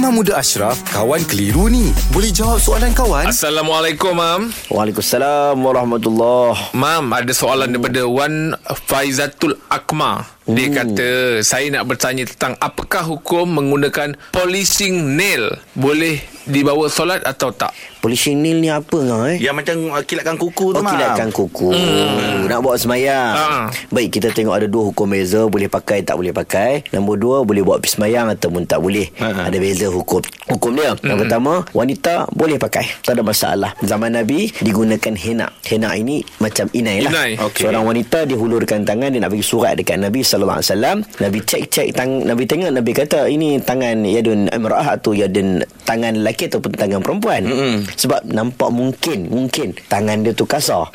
Imam Muda Ashraf, kawan keliru ni. Boleh jawab soalan kawan? Assalamualaikum, Mam. Waalaikumsalam warahmatullahi. Mam, ada soalan daripada Wan Faizatul Akma. Dia kata, saya nak bertanya tentang apakah hukum menggunakan polishing nail? Boleh dibawa solat atau tak? Polishing nail ni apa ngah? Yang macam kilatkan kuku tu, Mam. Kilatkan kuku. Nak buat sembahyang. Baik, kita tengok ada dua hukum beza, boleh pakai tak boleh pakai. Nombor dua, boleh buat sembahyang ataupun tak boleh. Ada beza hukum dia. Yang pertama, wanita boleh pakai, tak ada masalah. Zaman Nabi digunakan henna ini macam inai. Okay. Seorang wanita dihulurkan tangan, dia nak bagi surat dekat Nabi Sallallahu Alaihi Wasallam. Nabi cek Nabi tengok, Nabi kata ini tangan yadun imra'ah atau yadun tangan lelaki ataupun tangan perempuan. Sebab nampak mungkin tangan dia tu kasar.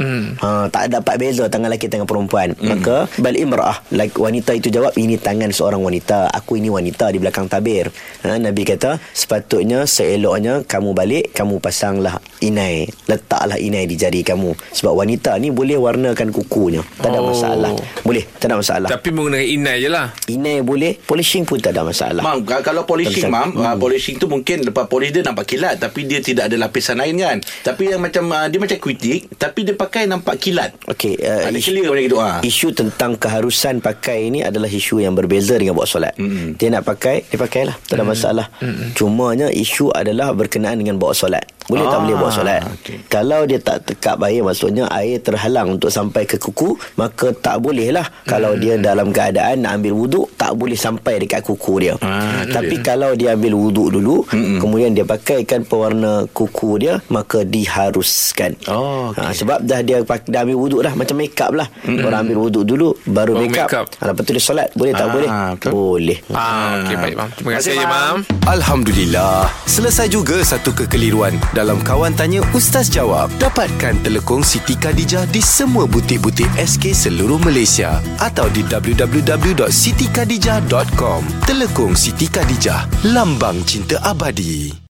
Tak dapat beza tangan lelaki tangan perempuan. Maka bal imra'ah, like wanita itu jawab, ini tangan seorang wanita, aku ini wanita di belakang tabir. Nabi kata sepatutnya seeloknya kamu balik, kamu pasanglah inai, letaklah inai di jari kamu. Sebab wanita ni boleh warnakan kukunya, tak ada masalah. Boleh, tak ada masalah. Tapi menggunakan inai je lah. Inai boleh, polishing pun tak ada masalah. Mam, kalau polishing, Mam, polishing tu mungkin lepas polish dia nampak kilat, tapi dia tidak ada lapisan lain kan. Tapi yang macam dia macam kuitik, tapi dia pakai nampak kilat. Okey, ada clear macam gitu. Isu tentang keharusan pakai ni adalah isu yang berbeza dengan buat solat. Dia nak pakai, dia pakailah, tak ada masalah. Cumanya isu adalah berkenaan dengan buat solat. Boleh tak boleh buat solat? Okay. Kalau dia tak tekap air, maksudnya air terhalang untuk sampai ke kuku, maka tak boleh lah. Kalau dia dalam keadaan nak ambil wuduk, tak boleh sampai dekat kuku dia. Tapi kalau dia ambil wuduk dulu, kemudian dia pakaikan pewarna kuku dia, maka diharuskan. Sebab dah ambil wuduk dah, macam make up lah. Orang ambil wuduk dulu, baru make up. Lepas tu dia solat. Boleh tak boleh? Okay. Boleh. Okay, baik, Mam. Terima kasih, Mam. Alhamdulillah, selesai juga satu kekeliruan dalam Kawan Tanya Ustaz Jawab. Dapatkan telekong Siti Khadijah di semua butik-butik SK seluruh Malaysia atau di www.sitikhadijah.com. Telekong Siti Khadijah, lambang cinta abadi.